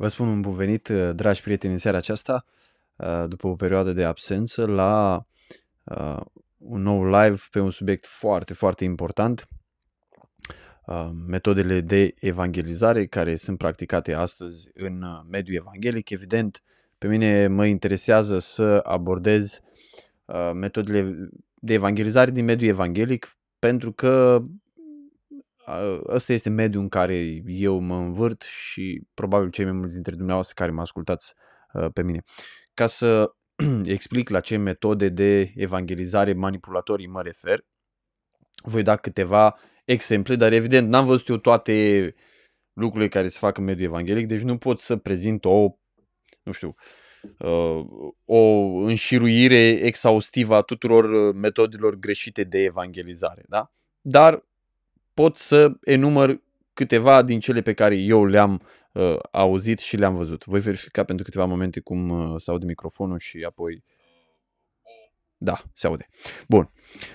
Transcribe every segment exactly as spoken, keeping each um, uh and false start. Vă spun un bun venit, dragi prieteni, în seara aceasta, după o perioadă de absență, la un nou live pe un subiect foarte, foarte important, metodele de evangelizare care sunt practicate astăzi în mediul evanghelic. Evident, pe mine mă interesează să abordez metodele de evangelizare din mediul evanghelic, pentru că ăsta este mediul în care eu mă învârt și probabil cei mai mulți dintre dumneavoastră care mă ascultați pe mine. Ca să explic la ce metode de evangelizare manipulatorii mă refer, voi da câteva exemple, dar evident n-am văzut eu toate lucrurile care se fac în mediul evanghelic, deci nu pot să prezint o, nu știu, o înșiruire exhaustivă a tuturor metodelor greșite de evangelizare, da? Dar pot să enumăr câteva din cele pe care eu le-am uh, auzit și le-am văzut. Voi verifica pentru câteva momente cum uh, se aude microfonul și apoi... Da, se aude. Bun.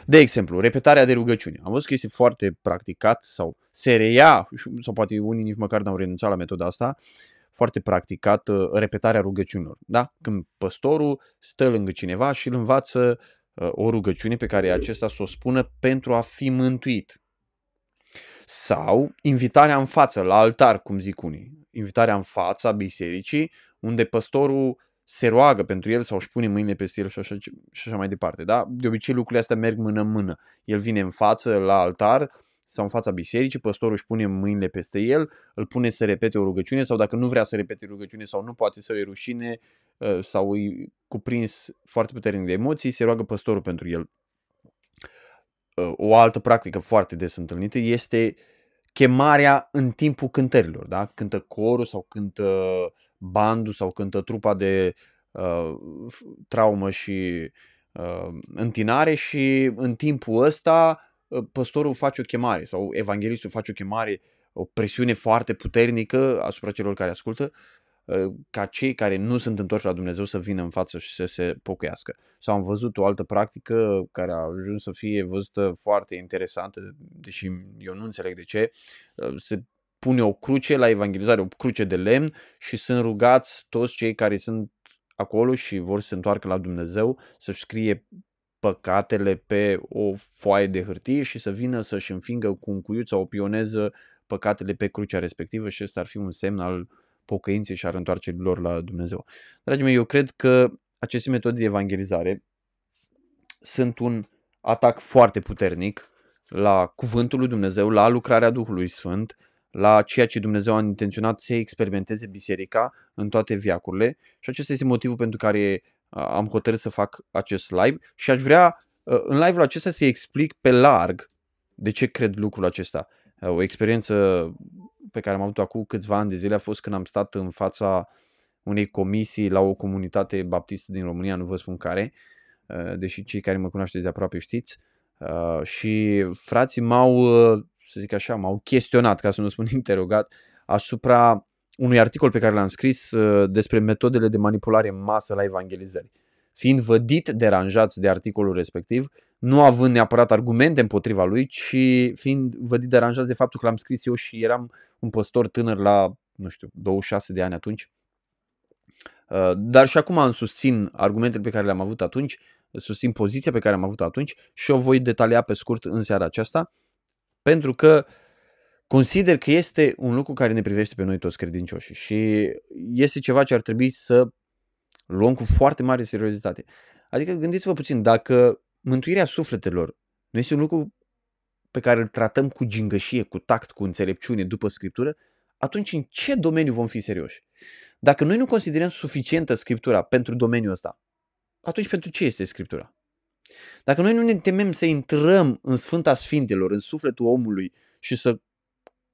De exemplu, repetarea de rugăciune. Am văzut că este foarte practicat sau se reia, sau poate unii nici măcar n-au renunțat la metoda asta, foarte practicat uh, repetarea rugăciunilor. Da? Când păstorul stă lângă cineva și îl învață uh, o rugăciune pe care acesta s-o spună pentru a fi mântuit. Sau invitarea în față, la altar, cum zic unii. Invitarea în fața bisericii, unde păstorul se roagă pentru el sau își pune mâinile peste el și așa, și așa mai departe. Da? De obicei lucrurile astea merg mână în mână. El vine în față, la altar sau în fața bisericii, păstorul își pune mâinile peste el, îl pune să repete o rugăciune sau dacă nu vrea să repete rugăciune sau nu poate să-i rușine sau e cuprins foarte puternic de emoții, se roagă păstorul pentru el. O altă practică foarte des întâlnită este chemarea în timpul cântărilor, da? Cântă corul sau cântă bandul sau cântă trupa de uh, traumă și uh, întinare și în timpul ăsta păstorul face o chemare sau evanghelistul face o chemare, o presiune foarte puternică asupra celor care ascultă, uh, ca cei care nu sunt întorși la Dumnezeu să vină în față și să se pocăiască. Sau am văzut o altă practică care a ajuns să fie văzută foarte interesantă, deși eu nu înțeleg de ce. Se pune o cruce la evangelizare, o cruce de lemn și sunt rugați toți cei care sunt acolo și vor să se întoarcă la Dumnezeu să-și scrie păcatele pe o foaie de hârtie și să vină să-și înfingă cu un cuiuț sau o pioneză păcatele pe crucea respectivă și ăsta ar fi un semn al pocăinței și ar întoarce lor la Dumnezeu. Dragii mei, eu cred că aceste metode de evangelizare sunt un atac foarte puternic la cuvântul lui Dumnezeu, la lucrarea Duhului Sfânt, la ceea ce Dumnezeu a intenționat să experimenteze biserica în toate veacurile și acesta este motivul pentru care am hotărât să fac acest live și aș vrea în live-ul acesta să explic pe larg de ce cred lucrul acesta. O experiență pe care am avut-o acum câțiva ani de zile a fost când am stat în fața unei comisii la o comunitate baptistă din România, nu vă spun care, deși cei care mă cunoașteți de aproape știți, și frații m-au, să zic așa, m-au chestionat, ca să nu spun interogat, asupra unui articol pe care l-am scris despre metodele de manipulare în masă la evangelizări. Fiind vădit deranjați de articolul respectiv, nu având neapărat argumente împotriva lui, ci fiind vădit deranjați de faptul că l-am scris eu și eram un păstor tânăr la, nu știu, douăzeci și șase de ani atunci. Dar și acum îmi susțin argumentele pe care le-am avut atunci, susțin poziția pe care am avut atunci și o voi detalia pe scurt în seara aceasta, pentru că consider că este un lucru care ne privește pe noi toți credincioșii și este ceva ce ar trebui să luăm cu foarte mare seriozitate. Adică gândiți-vă puțin, dacă mântuirea sufletelor nu este un lucru pe care îl tratăm cu gingășie, cu tact, cu înțelepciune după Scriptură, atunci în ce domeniu vom fi serioși? Dacă noi nu considerăm suficientă Scriptura pentru domeniul ăsta, atunci pentru ce este Scriptura? Dacă noi nu ne temem să intrăm în Sfânta Sfintelor, în sufletul omului și să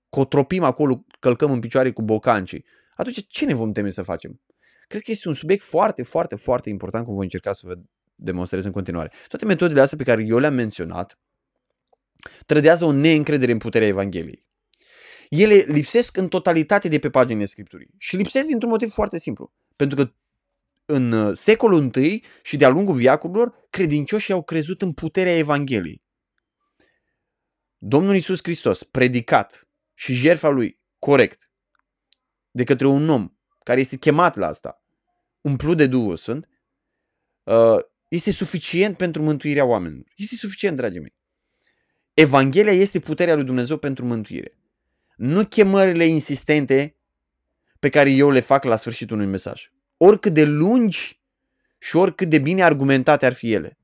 cotropim acolo, călcăm în picioare cu bocancii, atunci ce ne vom teme să facem? Cred că este un subiect foarte, foarte, foarte important, cum voi încerca să vă demonstrez în continuare. Toate metodele astea pe care eu le-am menționat trădează o neîncredere în puterea Evangheliei. Ele lipsesc în totalitate de pe paginile Scripturii și lipsesc dintr-un motiv foarte simplu. Pentru că în secolul I și de-a lungul veacurilor, credincioșii au crezut în puterea Evangheliei. Domnul Iisus Hristos, predicat și jertfa Lui, corect, de către un om care este chemat la asta, umplut de Duhul Sfânt, este suficient pentru mântuirea oamenilor. Este suficient, dragii mei. Evanghelia este puterea lui Dumnezeu pentru mântuire. Nu chemările insistente pe care eu le fac la sfârșitul unui mesaj. Oricât de lungi și oricât de bine argumentate ar fi ele.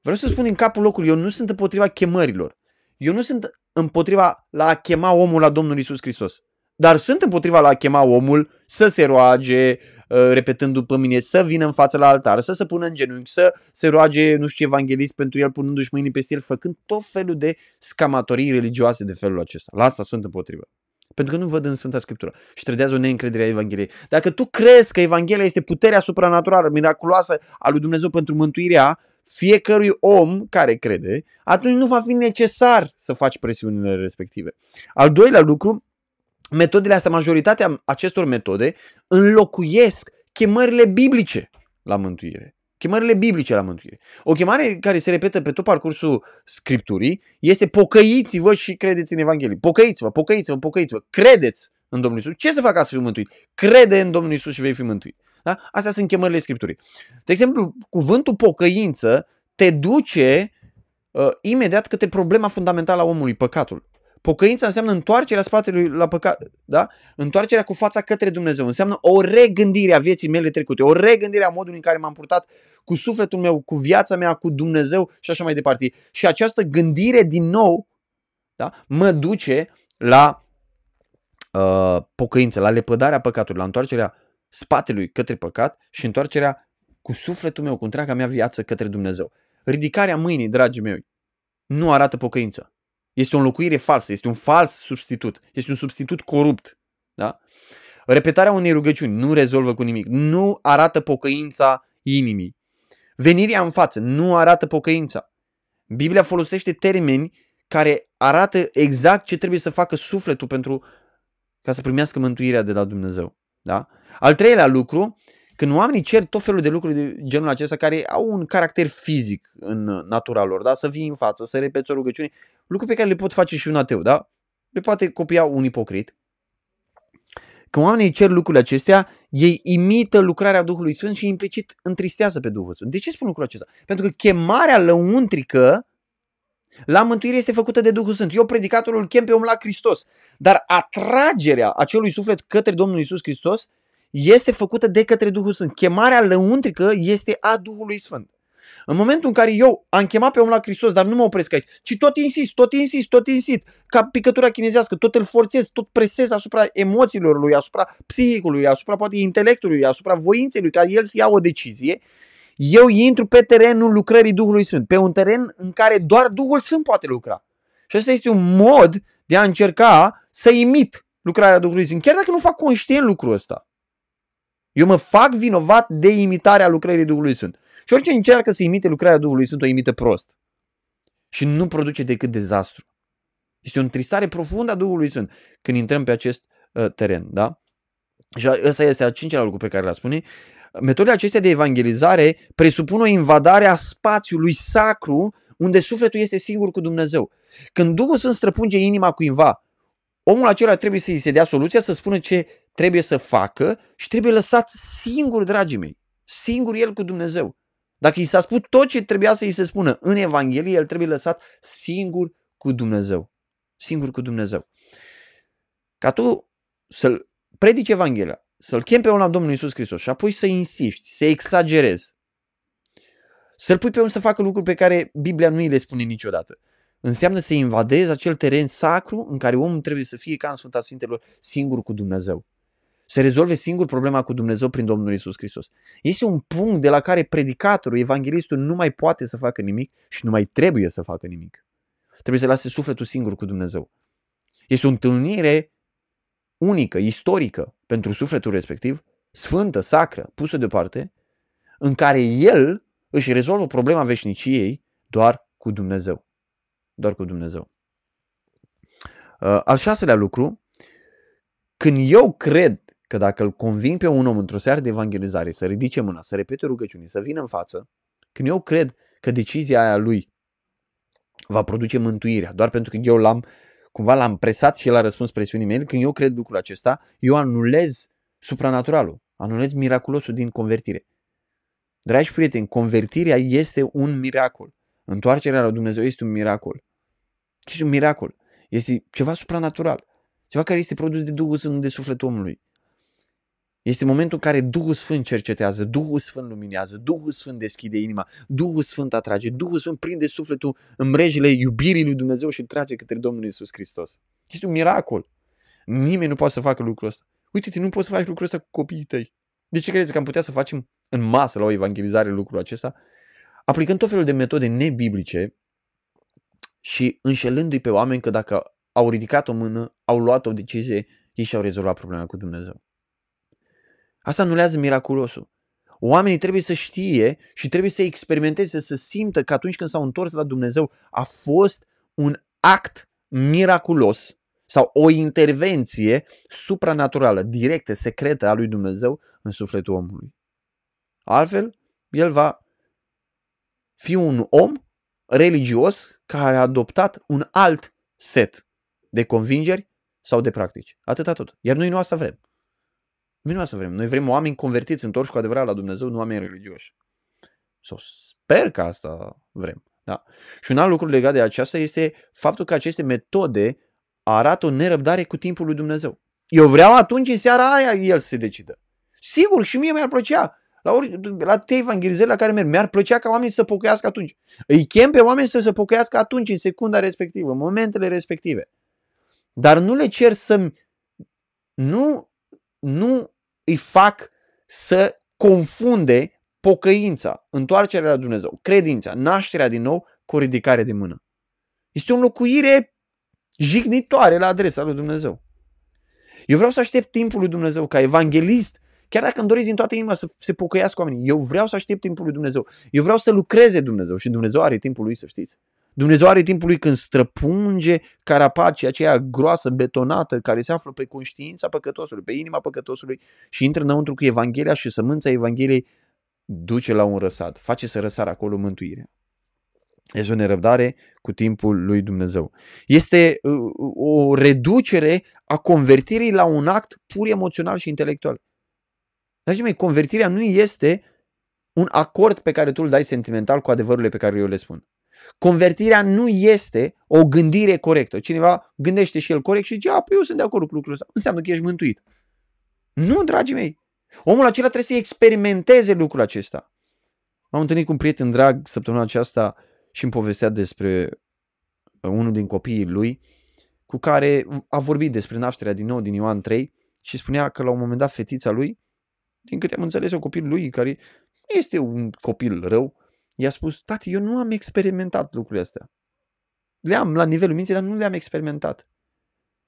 Vreau să spun în capul locului, eu nu sunt împotriva chemărilor. Eu nu sunt împotriva la a chema omul la Domnul Iisus Hristos. Dar sunt împotriva la a chema omul să se roage, repetând după mine, să vină în față la altar, să se pună în genunchi, să se roage, nu știu, evanghelist pentru el, punându-și mâinii peste el, făcând tot felul de scamatorii religioase de felul acesta. La asta sunt împotriva. Pentru că nu văd în Sfânta Scriptură și trădează o neîncredere a Evangheliei. Dacă tu crezi că Evanghelia este puterea supranaturală, miraculoasă a lui Dumnezeu pentru mântuirea fiecărui om care crede, atunci nu va fi necesar să faci presiunile respective. Al doilea lucru, metodele astea, majoritatea acestor metode înlocuiesc chemările biblice la mântuire. Chemările biblice la mântuire. O chemare care se repetă pe tot parcursul Scripturii este pocăiți-vă și credeți în Evanghelie. Pocăiți-vă, pocăiți-vă, pocăiți-vă, credeți în Domnul Iisus. Ce să fac ca să fiu mântuit? Crede în Domnul Iisus și vei fi mântuit. Da? Astea sunt chemările Scripturii. De exemplu, cuvântul pocăință te duce uh, imediat către problema fundamentală a omului, păcatul. Pocăința înseamnă întoarcerea spatelui la păcat, da? Întoarcerea cu fața către Dumnezeu. Înseamnă o regândire a vieții mele trecute, o regândire a modului în care m-am purtat cu sufletul meu, cu viața mea, cu Dumnezeu și așa mai departe. Și această gândire din nou, da? Mă duce la uh, pocăință, la lepădarea păcatului, la întoarcerea spatelui către păcat și întoarcerea cu sufletul meu, cu întreaga mea viață către Dumnezeu. Ridicarea mâinii, dragii mei, nu arată pocăință. Este o înlocuire falsă, este un fals substitut, este un substitut corupt. Da? Repetarea unei rugăciuni nu rezolvă cu nimic, nu arată pocăința inimii. Venirea în față nu arată pocăința. Biblia folosește termeni care arată exact ce trebuie să facă sufletul pentru ca să primească mântuirea de la Dumnezeu. Da? Al treilea lucru, când oamenii cer tot felul de lucruri de genul acesta care au un caracter fizic în natura lor, da? Să vii în față, să repeți o rugăciune, lucruri pe care le pot face și un ateu, da? Le poate copia un ipocrit. Când oamenii cer lucrurile acestea, ei imită lucrarea Duhului Sfânt și implicit întristează pe Duhul Sfânt. De ce spun lucrul acesta? Pentru că chemarea lăuntrică la mântuire este făcută de Duhul Sfânt. Eu, predicatorul, îl chem pe om la Hristos, dar atragerea acelui suflet către Domnul Iisus Hristos este făcută de către Duhul Sfânt. Chemarea lăuntrică este a Duhului Sfânt. În momentul în care eu am chemat pe om la Hristos, dar nu mă opresc aici, ci tot insist, tot insist, tot insist, ca picătura chinezească, tot îl forțez, tot presez asupra emoțiilor lui, asupra psihicului, asupra poate intelectului, asupra voinței lui, ca el să ia o decizie, eu intru pe terenul lucrării Duhului Sfânt, pe un teren în care doar Duhul Sfânt poate lucra. Și asta este un mod de a încerca să imit lucrarea Duhului Sfânt, chiar dacă nu fac conștient lucrul ăsta. Eu mă fac vinovat de imitarea lucrării Duhului Sfânt. Și orice încearcă să imite lucrarea Duhului Sfânt, o imită prost. Și nu produce decât dezastru. Este o întristare profundă a Duhului Sfânt când intrăm pe acest uh, teren. Da? Și ăsta este al cincilea lucru pe care l-a spune. Metodele acestea de evangelizare presupun o invadare a spațiului sacru unde sufletul este singur cu Dumnezeu. Când Duhul Sfânt străpunge inima cuiva, omul acela trebuie să-i se dea soluția, să spună ce trebuie să facă și trebuie lăsat singur, dragii mei, singur el cu Dumnezeu. Dacă i s-a spus tot ce trebuia să i se spună în Evanghelie, el trebuie lăsat singur cu Dumnezeu. Singur cu Dumnezeu. Ca tu să-l predici Evanghelia, să-l chemi pe om la Domnul Iisus Hristos și apoi să insiști, să exagerezi, să-l pui pe om să facă lucruri pe care Biblia nu îi le spune niciodată, înseamnă să invadezi acel teren sacru în care omul trebuie să fie ca în Sfânta Sfintelor, singur cu Dumnezeu. Se rezolve singur problema cu Dumnezeu prin Domnul Iisus Hristos. Este un punct de la care predicatorul, evanghelistul nu mai poate să facă nimic și nu mai trebuie să facă nimic. Trebuie să lase sufletul singur cu Dumnezeu. Este o întâlnire unică, istorică pentru sufletul respectiv, sfântă, sacră, pusă deoparte, în care el își rezolvă problema veșniciei doar cu Dumnezeu. Doar cu Dumnezeu. Al șaselea lucru, când eu cred că dacă îl conving pe un om într-o seară de evangelizare să ridice mâna, să repete rugăciune, să vină în față, când eu cred că decizia aia lui va produce mântuirea, doar pentru că eu l-am, cumva l-am presat și el a răspuns presiunii mele, când eu cred lucrul acesta, eu anulez supranaturalul, anulezi miraculosul din convertire. Dragi prieteni, convertirea este un miracol. Întoarcerea la Dumnezeu este un miracol. Este un miracol. Este ceva supranatural. Ceva care este produs de Duhul Sfânt, de sufletul omului. Este momentul în care Duhul Sfânt cercetează, Duhul Sfânt luminează, Duhul Sfânt deschide inima, Duhul Sfânt atrage, Duhul Sfânt prinde sufletul în mrejele iubirii lui Dumnezeu și îl trage către Domnul Iisus Hristos. Este un miracol. Nimeni nu poate să facă lucrul ăsta. Uite-te, nu poți să faci lucrul ăsta cu copiii tăi. De ce credeți că am putea să facem în masă la o evangelizare lucrul acesta? Aplicând tot felul de metode nebiblice și înșelându-i pe oameni că dacă au ridicat o mână, au luat o decizie, ei și-au rezolvat problema cu Dumnezeu. Asta anulează miraculosul. Oamenii trebuie să știe și trebuie să experimenteze, să simtă că atunci când s-au întors la Dumnezeu a fost un act miraculos sau o intervenție supranaturală, directă, secretă a lui Dumnezeu în sufletul omului. Altfel, el va fi un om religios care a adoptat un alt set de convingeri sau de practici. Atâta tot. Iar noi nu asta vrem. Noi nu asta vrem. Noi vrem oameni convertiți, întorși cu adevărat la Dumnezeu, nu oameni religioși. Sau sper că asta vrem. Da? Și un alt lucru legat de aceasta este faptul că aceste metode arată o nerăbdare cu timpul lui Dumnezeu. Eu vreau atunci în seara aia el să se decidă. Sigur, și mie mi-ar plăcea. La, ori, la te evangelizări la care merg, mi-ar plăcea ca oamenii să se pocăiască atunci. Îi chem pe oameni să se pocăiască atunci, în secunda respectivă, în momentele respective. Dar nu le cer să-mi... Nu, nu îi fac să confunde pocăința, întoarcerea la Dumnezeu, credința, nașterea din nou cu ridicare de mână. Este o înlocuire jignitoare la adresa lui Dumnezeu. Eu vreau să aștept timpul lui Dumnezeu ca evanghelist. Chiar dacă îmi doresc din toată inima să se pocăiască oamenii, eu vreau să aștept timpul lui Dumnezeu. Eu vreau să lucreze Dumnezeu și Dumnezeu are timpul lui, să știți. Dumnezeu are timpul lui când străpunge carapacea aceea groasă, betonată, care se află pe conștiința păcătosului, pe inima păcătosului și intră înăuntru cu Evanghelia și sămânța Evangheliei duce la un răsad, face să răsară acolo mântuirea. Este o nerăbdare cu timpul lui Dumnezeu. Este o reducere a convertirii la un act pur emoțional și intelectual. Dragii mei, convertirea nu este un acord pe care tu îl dai sentimental cu adevărurile pe care eu le spun. Convertirea nu este o gândire corectă. Cineva gândește și el corect și zice, a, păi eu sunt de acord cu lucrul ăsta. Înseamnă că ești mântuit. Nu, dragii mei. Omul acela trebuie să experimenteze lucrul acesta. M-am întâlnit cu un prieten drag săptămâna aceasta și îmi povestea despre unul din copiii lui cu care a vorbit despre nașterea din nou din Ioan trei și spunea că la un moment dat fetița lui, din câte am înțeles, o copil lui, care nu este un copil rău, i-a spus, tati, eu nu am experimentat lucrurile astea. Le am la nivelul minții, dar nu le-am experimentat.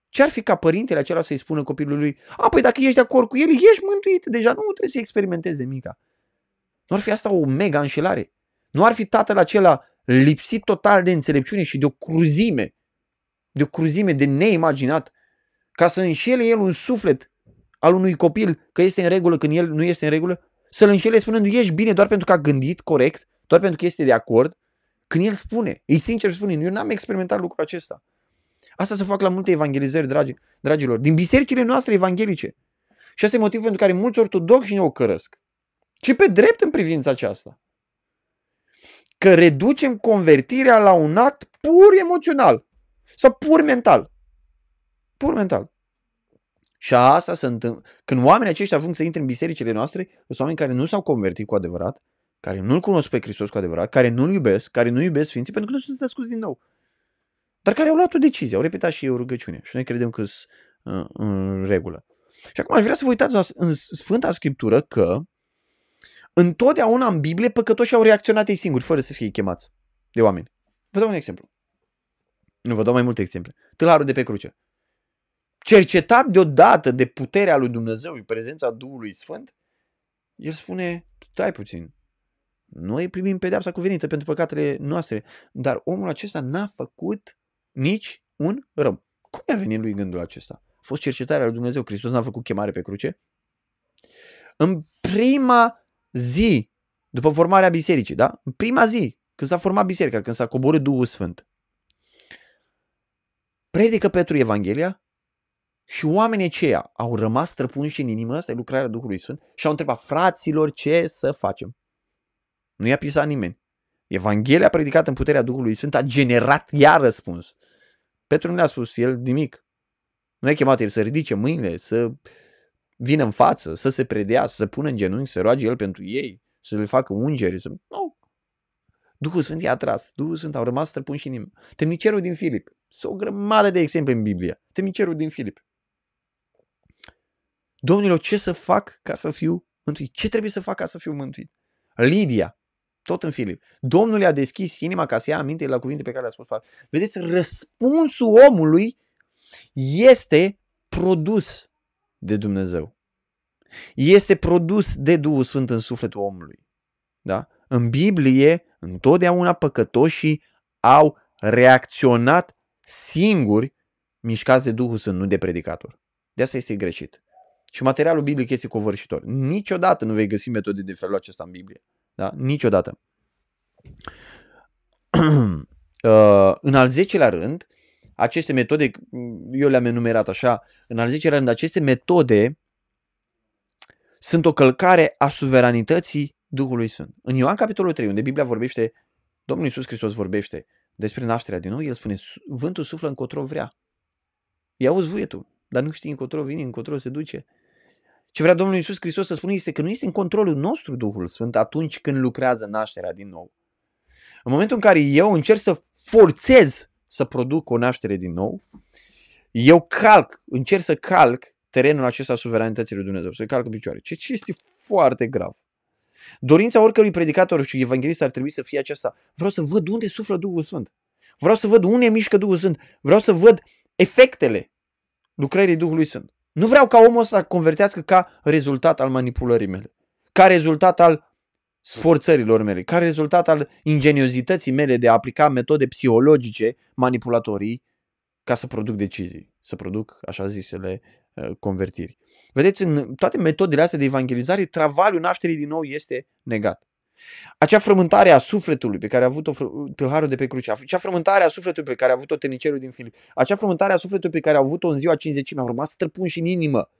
Ce-ar fi ca părintele acela să-i spună copilului, a, păi dacă ești de acord cu el, ești mântuit deja, nu trebuie să experimentezi de mica. Nu ar fi asta o mega înșelare? Nu ar fi tatăl acela lipsit total de înțelepciune și de o cruzime, de o cruzime de neimaginat, ca să înșele el un suflet al unui copil, că este în regulă când el nu este în regulă, să-l înșele spunându-i ești bine doar pentru că a gândit corect, doar pentru că este de acord, când el spune, îi sincer spune, eu n-am experimentat lucrul acesta. Asta se fac la multe evanghelizări, dragi, dragilor, din bisericile noastre evanghelice. Și asta e motivul pentru care mulți ortodoxi ne ocărăsc. Și pe drept în privința aceasta. Că reducem convertirea la un act pur emoțional sau pur mental. Pur mental. Și asta se întâmplă. Când oamenii aceștia ajung să intre în bisericile noastre, sunt oameni care nu s-au convertit cu adevărat, care nu-L cunosc pe Hristos cu adevărat, care nu-L iubesc, care nu iubesc Sfinții, pentru că nu sunt născuți din nou. Dar care au luat o decizie, au repetat și ei o rugăciune și noi credem că sunt în regulă. Și acum aș vrea să vă uitați în Sfânta Scriptură că întotdeauna în Biblie păcătoșii au reacționat ei singuri, fără să fie chemați de oameni. Vă dau un exemplu. Nu, vă dau mai multe exemple. Tâlharul de pe cruce. Cercetat deodată de puterea lui Dumnezeu și prezența Duhului Sfânt, el spune, stai puțin, noi primim pedeapsa cuvenită pentru păcatele noastre, dar omul acesta n-a făcut nici un rău. Cum i-a venit lui gândul acesta? A fost cercetarea lui Dumnezeu, Hristos n-a făcut chemare pe cruce? În prima zi, după formarea bisericii, da? În prima zi, când s-a format biserica, când s-a coborât Duhul Sfânt, predică Petru Evanghelia, Și oamenii aceia au rămas străpunși în inimă, asta e lucrarea Duhului Sfânt, și au întrebat, fraților, ce să facem? Nu i-a pisat nimeni. Evanghelia predicată în puterea Duhului Sfânt a generat, i-a răspuns. Petru nu le-a spus el nimic. Nu i-a chemat el să ridice mâinile, să vină în față, să se predea, să se pună în genunchi, să roage el pentru ei, să le facă ungeri. Să... Nu. Duhul Sfânt i-a atras. Duhul Sfânt au rămas străpunși în inimă. Temnicerul din Filip. Sunt o grămadă de exemple în Biblie. Temnicerul din Filip. Domnilor, ce să fac ca să fiu mântuit? Ce trebuie să fac ca să fiu mântuit? Lidia, tot în Filip. Domnul i-a deschis inima ca să ia aminte la cuvinte pe care le-a spus. Vedeți, răspunsul omului este produs de Dumnezeu. Este produs de Duhul Sfânt în sufletul omului. Da? În Biblie, întotdeauna păcătoșii au reacționat singuri, mișcați de Duhul Sfânt, nu de predicator. De asta este greșit. Și materialul biblic este covârșitor. Niciodată nu vei găsi metode de felul acesta în Biblie. Da? Niciodată. În al zecelea rând, aceste metode, eu le-am enumerat așa, în al zecelea rând, aceste metode sunt o călcare a suveranității Duhului Sfânt. În Ioan capitolul trei, unde Biblia vorbește, Domnul Iisus Hristos vorbește despre nașterea din nou, el spune, vântul suflă încotro vrea. Ia auzi vuietul, dar nu știi încotro vine, încotro se duce. Ce vrea Domnul Iisus Hristos să spună este că nu este în controlul nostru Duhul Sfânt atunci când lucrează nașterea din nou. În momentul în care eu încerc să forțez să produc o naștere din nou, eu calc, încerc să calc terenul acesta al suveranității lui Dumnezeu, să calc în picioare. Ce, ce este foarte grav. Dorința oricărui predicator și evanghelist ar trebui să fie aceasta. Vreau să văd unde suflă Duhul Sfânt. Vreau să văd unde mișcă Duhul Sfânt. Vreau să văd efectele lucrării Duhului Sfânt. Nu vreau ca omul ăsta să convertească ca rezultat al manipulării mele, ca rezultat al sforțărilor mele, ca rezultat al ingeniozității mele de a aplica metode psihologice manipulatorii ca să produc decizii, să produc așa zisele convertiri. Vedeți, în toate metodele astea de evangelizare, travaliul nașterii din nou este negat. Acea frământare a sufletului pe care a avut-o tâlharul de pe cruce, acea frământare a sufletului pe care a avut-o temnicerul din Filip, acea frământare a sufletului pe care a avut-o în ziua cincizecimii, au rămas străpunși în inimă,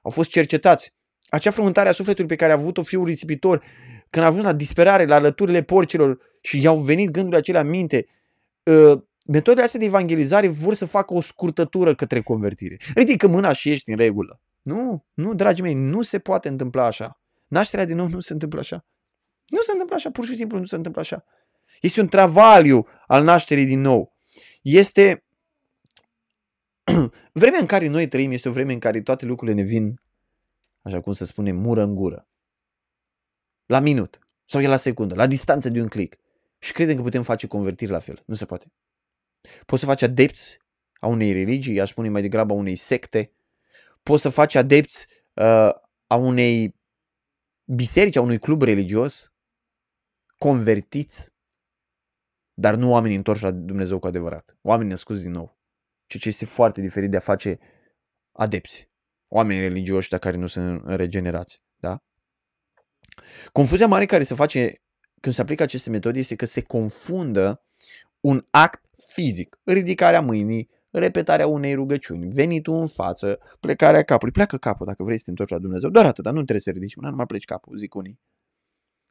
au fost cercetați. Acea frământare a sufletului pe care a avut-o fiul risipitor, când a ajuns la disperare, la alăturile porcilor și i-au venit gândurile acelea minte. Metodele astea de evangelizare vor să facă o scurtătură către convertire. Ridică mâna și ești în regulă. Nu, nu, dragii mei, nu se poate întâmpla așa. Nașterea din nou nu se întâmplă așa. Nu se întâmplă așa, pur și simplu nu se întâmplă așa. Este un travaliu al nașterii din nou. Este vremea în care noi trăim, este o vreme în care toate lucrurile ne vin, așa cum se spune, mură în gură. La minut sau la secundă, la distanță de un click. Și credem că putem face convertiri la fel. Nu se poate. Poți să faci adepți a unei religii, aș spune mai degrabă a unei secte. Poți să faci adepți uh, a unei biserici, a unui club religios. Convertiți, dar nu oamenii întorși la Dumnezeu cu adevărat. Oamenii născuți din nou. Ceea ce este foarte diferit de a face adepți. Oameni religioși, dar care nu sunt regenerați. Da? Confuzia mare care se face când se aplică aceste metode este că se confundă un act fizic, ridicarea mâinii, repetarea unei rugăciuni, venitul în față, plecarea capului. Pleacă capul dacă vrei să te întorci la Dumnezeu. Doar atât, dar nu trebuie să ridici mâna, nu mai pleci capul, zic unii.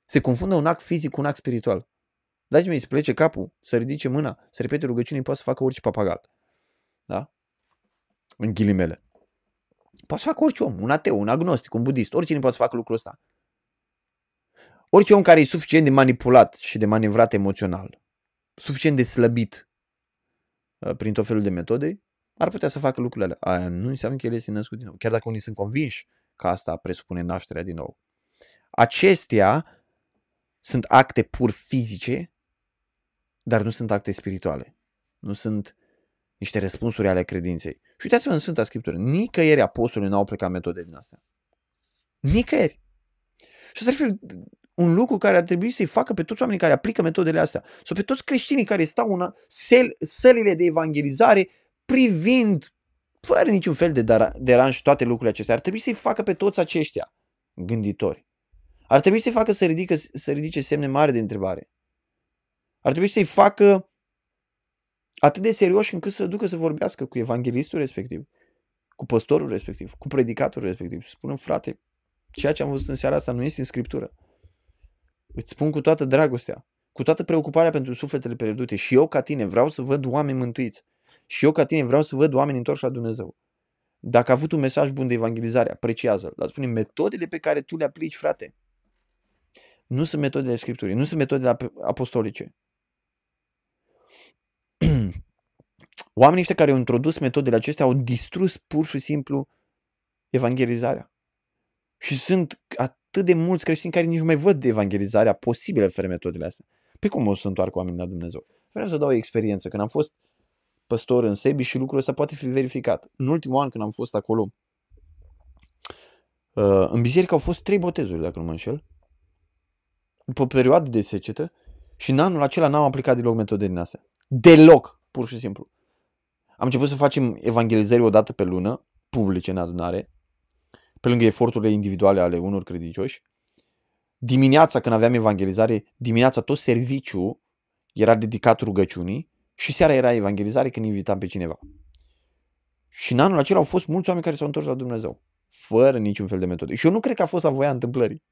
Se confundă un act fizic cu un act spiritual. Dragii mei, să plece capul, să ridice mâna, să repete rugăciunii, poate să facă orice papagal. Da? În ghilimele. Poate să facă orice om, un ateu, un agnostic, un budist, oricine poate să facă lucrul ăsta. Orice om care e suficient de manipulat și de manevrat emoțional, suficient de slăbit prin tot felul de metode, ar putea să facă lucrurile alea. Aia nu înseamnă că el este născut din nou, chiar dacă unii sunt convinși că asta presupune nașterea din nou. Acestea sunt acte pur fizice, dar nu sunt acte spirituale. Nu sunt niște răspunsuri ale credinței. Și uitați-vă în Sfânta Scriptură, nicăieri apostolii n-au plecat metode din astea. Nicăieri. Și asta ar fi un lucru care ar trebui să-i facă pe toți oamenii care aplică metodele astea sau pe toți creștinii care stau în sel, sălile de evangelizare privind fără niciun fel de deranj toate lucrurile acestea. Ar trebui să-i facă pe toți aceștia gânditori. Ar trebui să-i facă să, ridică, să ridice semne mari de întrebare. Ar trebui să-i facă atât de serioși încât să ducă să vorbească cu evanghelistul respectiv, cu păstorul respectiv, cu predicatorul respectiv și spunem, frate, ceea ce am văzut în seara asta nu este în Scriptură. Îți spun cu toată dragostea, cu toată preocuparea pentru sufletele pierdute și eu ca tine vreau să văd oameni mântuiți și eu ca tine vreau să văd oameni întorși la Dumnezeu. Dacă a avut un mesaj bun de evangelizare, apreciază-l, dar spune metodele pe care tu le aplici, frate, nu sunt metodele Scripturii, nu sunt metodele apostolice. Oamenii ăștia care au introdus metodele acestea au distrus pur și simplu evangelizarea. Și sunt atât de mulți creștini care nici nu mai văd de evangelizarea posibilă fără metodele astea. Pe cum o să întoarcă oamenii la Dumnezeu? Vreau să dau o experiență. Când am fost păstor în Sebi și lucrul ăsta poate fi verificat. În ultimul an când am fost acolo, în biserică au fost trei botezuri, dacă nu mă înșel, după perioadă de secetă și în anul acela n-am aplicat deloc metodele din astea. Deloc, pur și simplu. Am început să facem evangelizări o dată pe lună, publice în adunare, pe lângă eforturile individuale ale unor credincioși. Dimineața, când aveam evangelizare, dimineața tot serviciul era dedicat rugăciunii și seara era evangelizare când invitam pe cineva. Și în anul acela au fost mulți oameni care s-au întors la Dumnezeu, fără niciun fel de metodă. Și eu nu cred că a fost la voia întâmplării.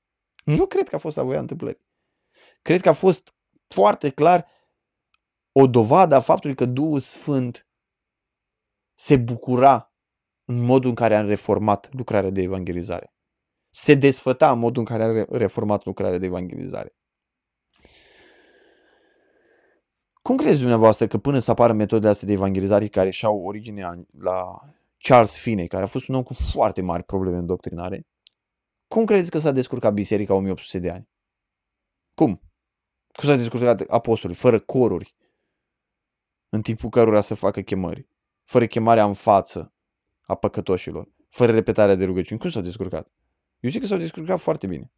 Nu cred că a fost la voia întâmplării. Cred că a fost foarte clar o dovadă a faptului că Duhul Sfânt se bucura în modul în care am reformat lucrarea de evangelizare. Se desfăta în modul în care am reformat lucrarea de evangelizare. Cum crezi dumneavoastră că până să apară metodele astea de evangelizare care și-au originea la Charles Finney, care a fost un om cu foarte mari probleme în doctrinare, cum credeți că s-a descurcat biserica o mie opt sute de ani? Cum? Cum s-a descurcat apostolii, fără coruri, în timpul cărora să facă chemări, fără chemarea în față a păcătoșilor, fără repetarea de rugăciuni? Cum s-au descurcat? Eu zic că s-au descurcat foarte bine.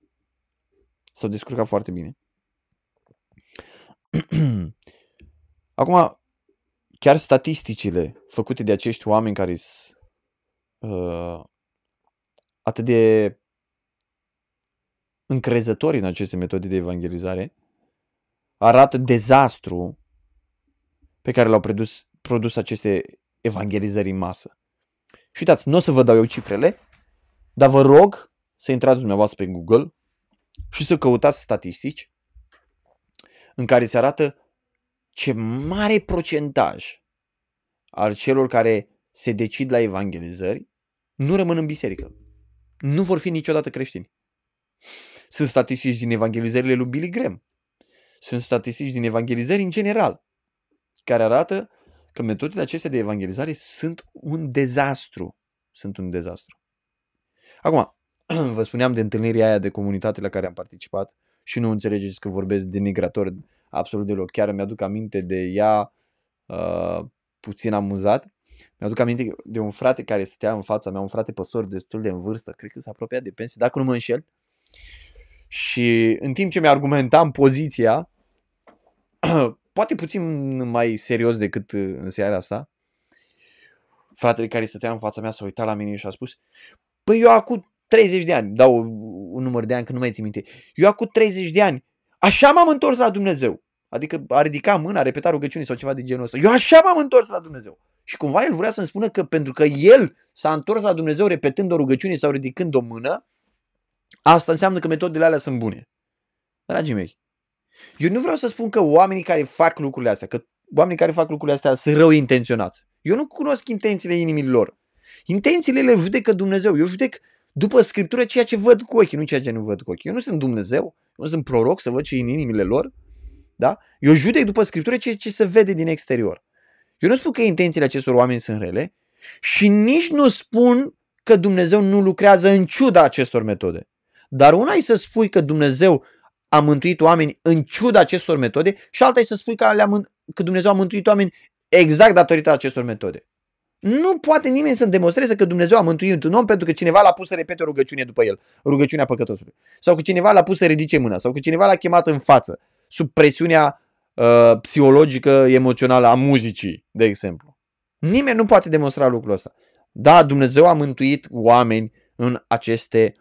S-au descurcat foarte bine. Acum, chiar statisticile făcute de acești oameni care sunt uh, atât de încrezători în aceste metode de evangelizare, arată dezastru pe care l-au produs, produs aceste evangelizări în masă. Și uitați, nu o să vă dau eu cifrele, dar vă rog să intrați dumneavoastră pe Google și să căutați statistici în care se arată ce mare procentaj al celor care se decid la evangelizări nu rămân în biserică. Nu vor fi niciodată creștini. Sunt statistici din evangelizările lui Billy Graham. Sunt statistici din evangelizări în general, care arată că metodele acestea de evangelizare sunt un dezastru. Sunt un dezastru. Acum, vă spuneam de întâlnirea aia de comunitate la care am participat și nu înțelegeți că vorbesc denigrator absolut deloc. Chiar mi-aduc aminte de ea uh, puțin amuzat. Mi-aduc aminte de un frate care stătea în fața mea, un frate păstor destul de în vârstă, cred că s-a apropiat de pensie, dacă nu mă înșel. Și în timp ce mi-argumentam poziția, poate puțin mai serios decât în seara asta, fratele care stătea în fața mea s-a uitat la mine și a spus: păi eu acum treizeci de ani, dau un număr de ani că nu mai țin minte, eu acum treizeci de ani, așa m-am întors la Dumnezeu. Adică a ridicat mâna, a repetat rugăciuni sau ceva de genul ăsta. Eu așa m-am întors la Dumnezeu. Și cumva el vrea să-mi spună că pentru că el s-a întors la Dumnezeu repetând o rugăciune sau ridicând o mână, asta înseamnă că metodele alea sunt bune. Dragii mei, eu nu vreau să spun că oamenii care fac lucrurile astea, că oamenii care fac lucrurile astea sunt rău intenționați. Eu nu cunosc intențiile inimii lor. Intențiile le judecă Dumnezeu. Eu judec după Scriptură ceea ce văd cu ochii, nu ceea ce nu văd cu ochii. Eu nu sunt Dumnezeu, eu nu sunt proroc să văd ce e în inimile lor. Da? Eu judec după Scriptură ceea ce se vede din exterior. Eu nu spun că intențiile acestor oameni sunt rele și nici nu spun că Dumnezeu nu lucrează în ciuda acestor metode. Dar una e să spui că Dumnezeu a mântuit oameni în ciuda acestor metode și alta e să spui că, le-a, că Dumnezeu a mântuit oameni exact datorită acestor metode. Nu poate nimeni să demonstreze că Dumnezeu a mântuit un om pentru că cineva l-a pus să repete o rugăciune după el, rugăciunea păcătosului. Sau că cineva l-a pus să ridice mâna, sau că cineva l-a chemat în față, sub presiunea uh, psihologică, emoțională a muzicii, de exemplu. Nimeni nu poate demonstra lucrul ăsta. Da, Dumnezeu a mântuit oameni în aceste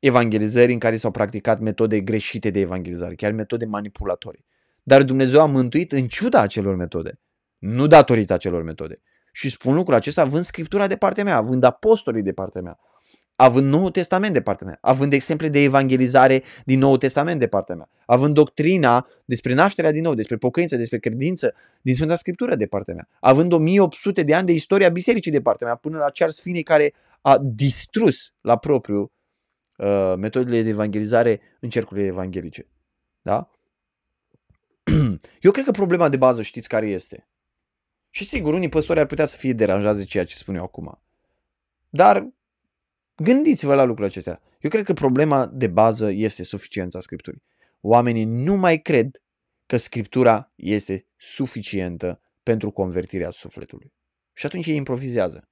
evangelizări în care s-au practicat metode greșite de evangelizare, chiar metode manipulatorii. Dar Dumnezeu a mântuit în ciuda acelor metode, nu datorită acelor metode. Și spun lucrul acesta având Scriptura de partea mea, având apostolii de partea mea, având Noul Testament de partea mea, având exemple de evangelizare din Noul Testament de partea mea, având doctrina despre nașterea din nou, despre pocăință, despre credință din Sfânta Scriptură de partea mea, având o mie opt sute de ani de istoria bisericii de partea mea, până la Charles Finney, care a distrus la propriu uh, metodele de evangelizare în cercurile evanghelice. Da? Eu cred că problema de bază știți care este. Și sigur, unii păstori ar putea să fie deranjați de ceea ce spun eu acum. Dar gândiți-vă la lucrurile acestea. Eu cred că problema de bază este suficiența Scripturii. Oamenii nu mai cred că Scriptura este suficientă pentru convertirea sufletului. Și atunci ei improvizează.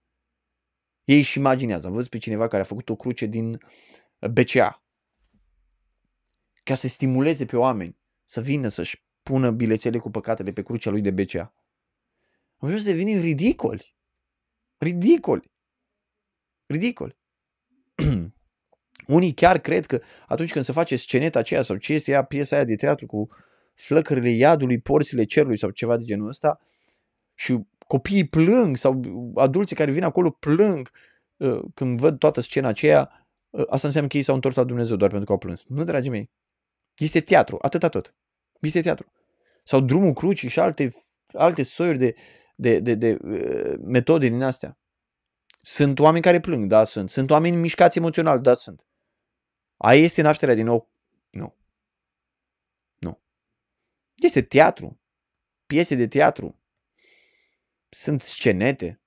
Ei își imaginează. Am văzut pe cineva care a făcut o cruce din B C A ca să stimuleze pe oameni să vină să-și pună bilețele cu păcatele pe crucea lui de B C A. Am ajuns să devenim ridicoli. Ridicoli. Ridicoli. Unii chiar cred că atunci când se face sceneta aceea sau ce este ea, piesa aia de teatru cu flăcările iadului, porțile cerului sau ceva de genul ăsta și copiii plâng sau adulții care vin acolo plâng când văd toată scena aceea, asta înseamnă că ei s-au întors la Dumnezeu doar pentru că au plâns. Nu, dragii mei. Este teatru. Atâta tot. Este teatru. Sau drumul crucii și alte, alte soiuri de, de, de, de, de metode din astea. Sunt oameni care plâng, da, sunt. Sunt oameni mișcați emoțional, da, sunt. Aia este nașterea din nou? Nu. Nu. Este teatru. Piese de teatru. Sunt scenete.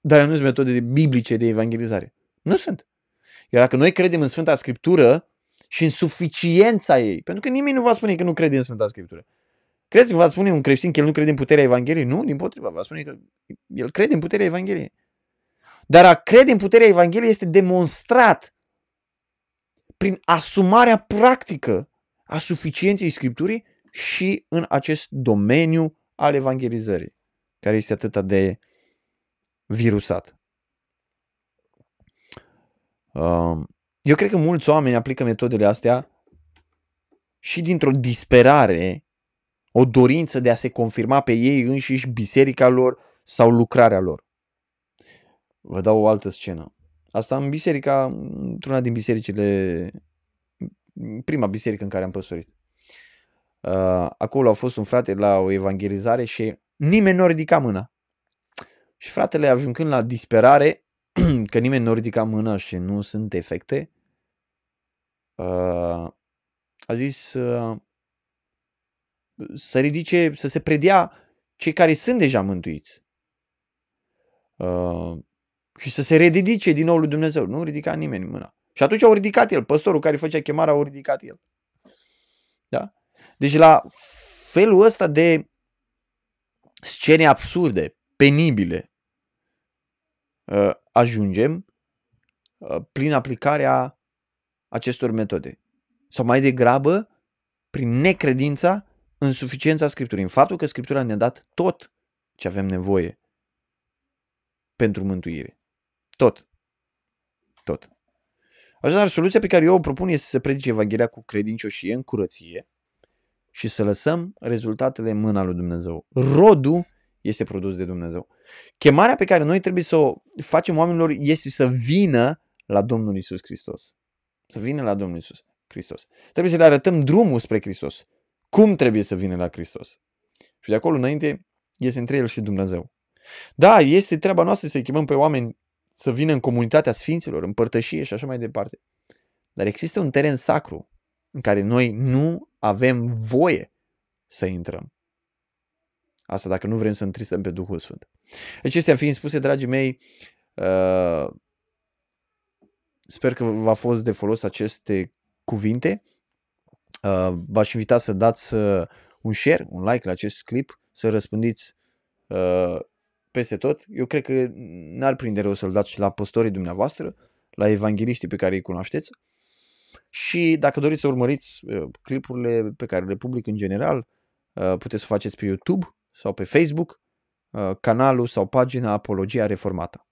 Dar nu sunt metode biblice de evangelizare. Nu sunt. Iar dacă noi credem în Sfânta Scriptură și în suficiența ei, pentru că nimeni nu va spune că nu crede în Sfânta Scriptură. Credeți că va spune un creștin că el nu crede în puterea Evangheliei? Nu, dimpotrivă, va spune că el crede în puterea Evangheliei. Dar a crede în puterea Evangheliei este demonstrat prin asumarea practică a suficienței Scripturii și în acest domeniu al evangelizării, care este atât de virusat. Eu cred că mulți oameni aplică metodele astea și dintr-o disperare, o dorință de a se confirma pe ei înșiși biserica lor sau lucrarea lor. Vă dau o altă scenă. Asta în biserica, într-una din bisericile, prima biserică în care am păstorit. Acolo a fost un frate la o evangelizare și nimeni nu ridica mâna. Și fratele, ajungând la disperare, că nimeni nu ridica mâna și nu sunt efecte, a zis să ridice, să se predea cei care sunt deja mântuiți. Și să se rededice din nou lui Dumnezeu. Nu ridica nimeni mâna. Și atunci au ridicat el. Păstorul care făcea chemarea au ridicat el. Da? Deci la felul ăsta de scene absurde, penibile, ajungem prin aplicarea acestor metode. Sau mai degrabă prin necredința în suficiența Scripturii. În faptul că Scriptura ne-a dat tot ce avem nevoie pentru mântuire. Tot. Tot. Așadar, soluția pe care eu o propun este să predice Evanghelia cu credincioșie, în curăție și să lăsăm rezultatele în mâna lui Dumnezeu. Rodul este produs de Dumnezeu. Chemarea pe care noi trebuie să o facem oamenilor este să vină la Domnul Iisus Hristos. Să vină la Domnul Iisus Hristos. Trebuie să le arătăm drumul spre Hristos. Cum trebuie să vină la Hristos. Și de acolo înainte este între el și Dumnezeu. Da, este treaba noastră să-i chemăm pe oameni să vină în comunitatea sfinților, în părtășie și așa mai departe. Dar există un teren sacru în care noi nu avem voie să intrăm. Asta dacă nu vrem să întristăm pe Duhul Sfânt. Acestea fiind spuse, dragii mei, uh, sper că v-a fost de folos aceste cuvinte. Uh, v-aș invita să dați uh, un share, un like la acest clip, să răspândiți uh, peste tot. Eu cred că n-ar prinde rău să-l dați și la păstorii dumneavoastră, la evangheliștii pe care îi cunoașteți. Și dacă doriți să urmăriți clipurile pe care le public în general, puteți să o faceți pe YouTube sau pe Facebook, canalul sau pagina Apologia Reformată.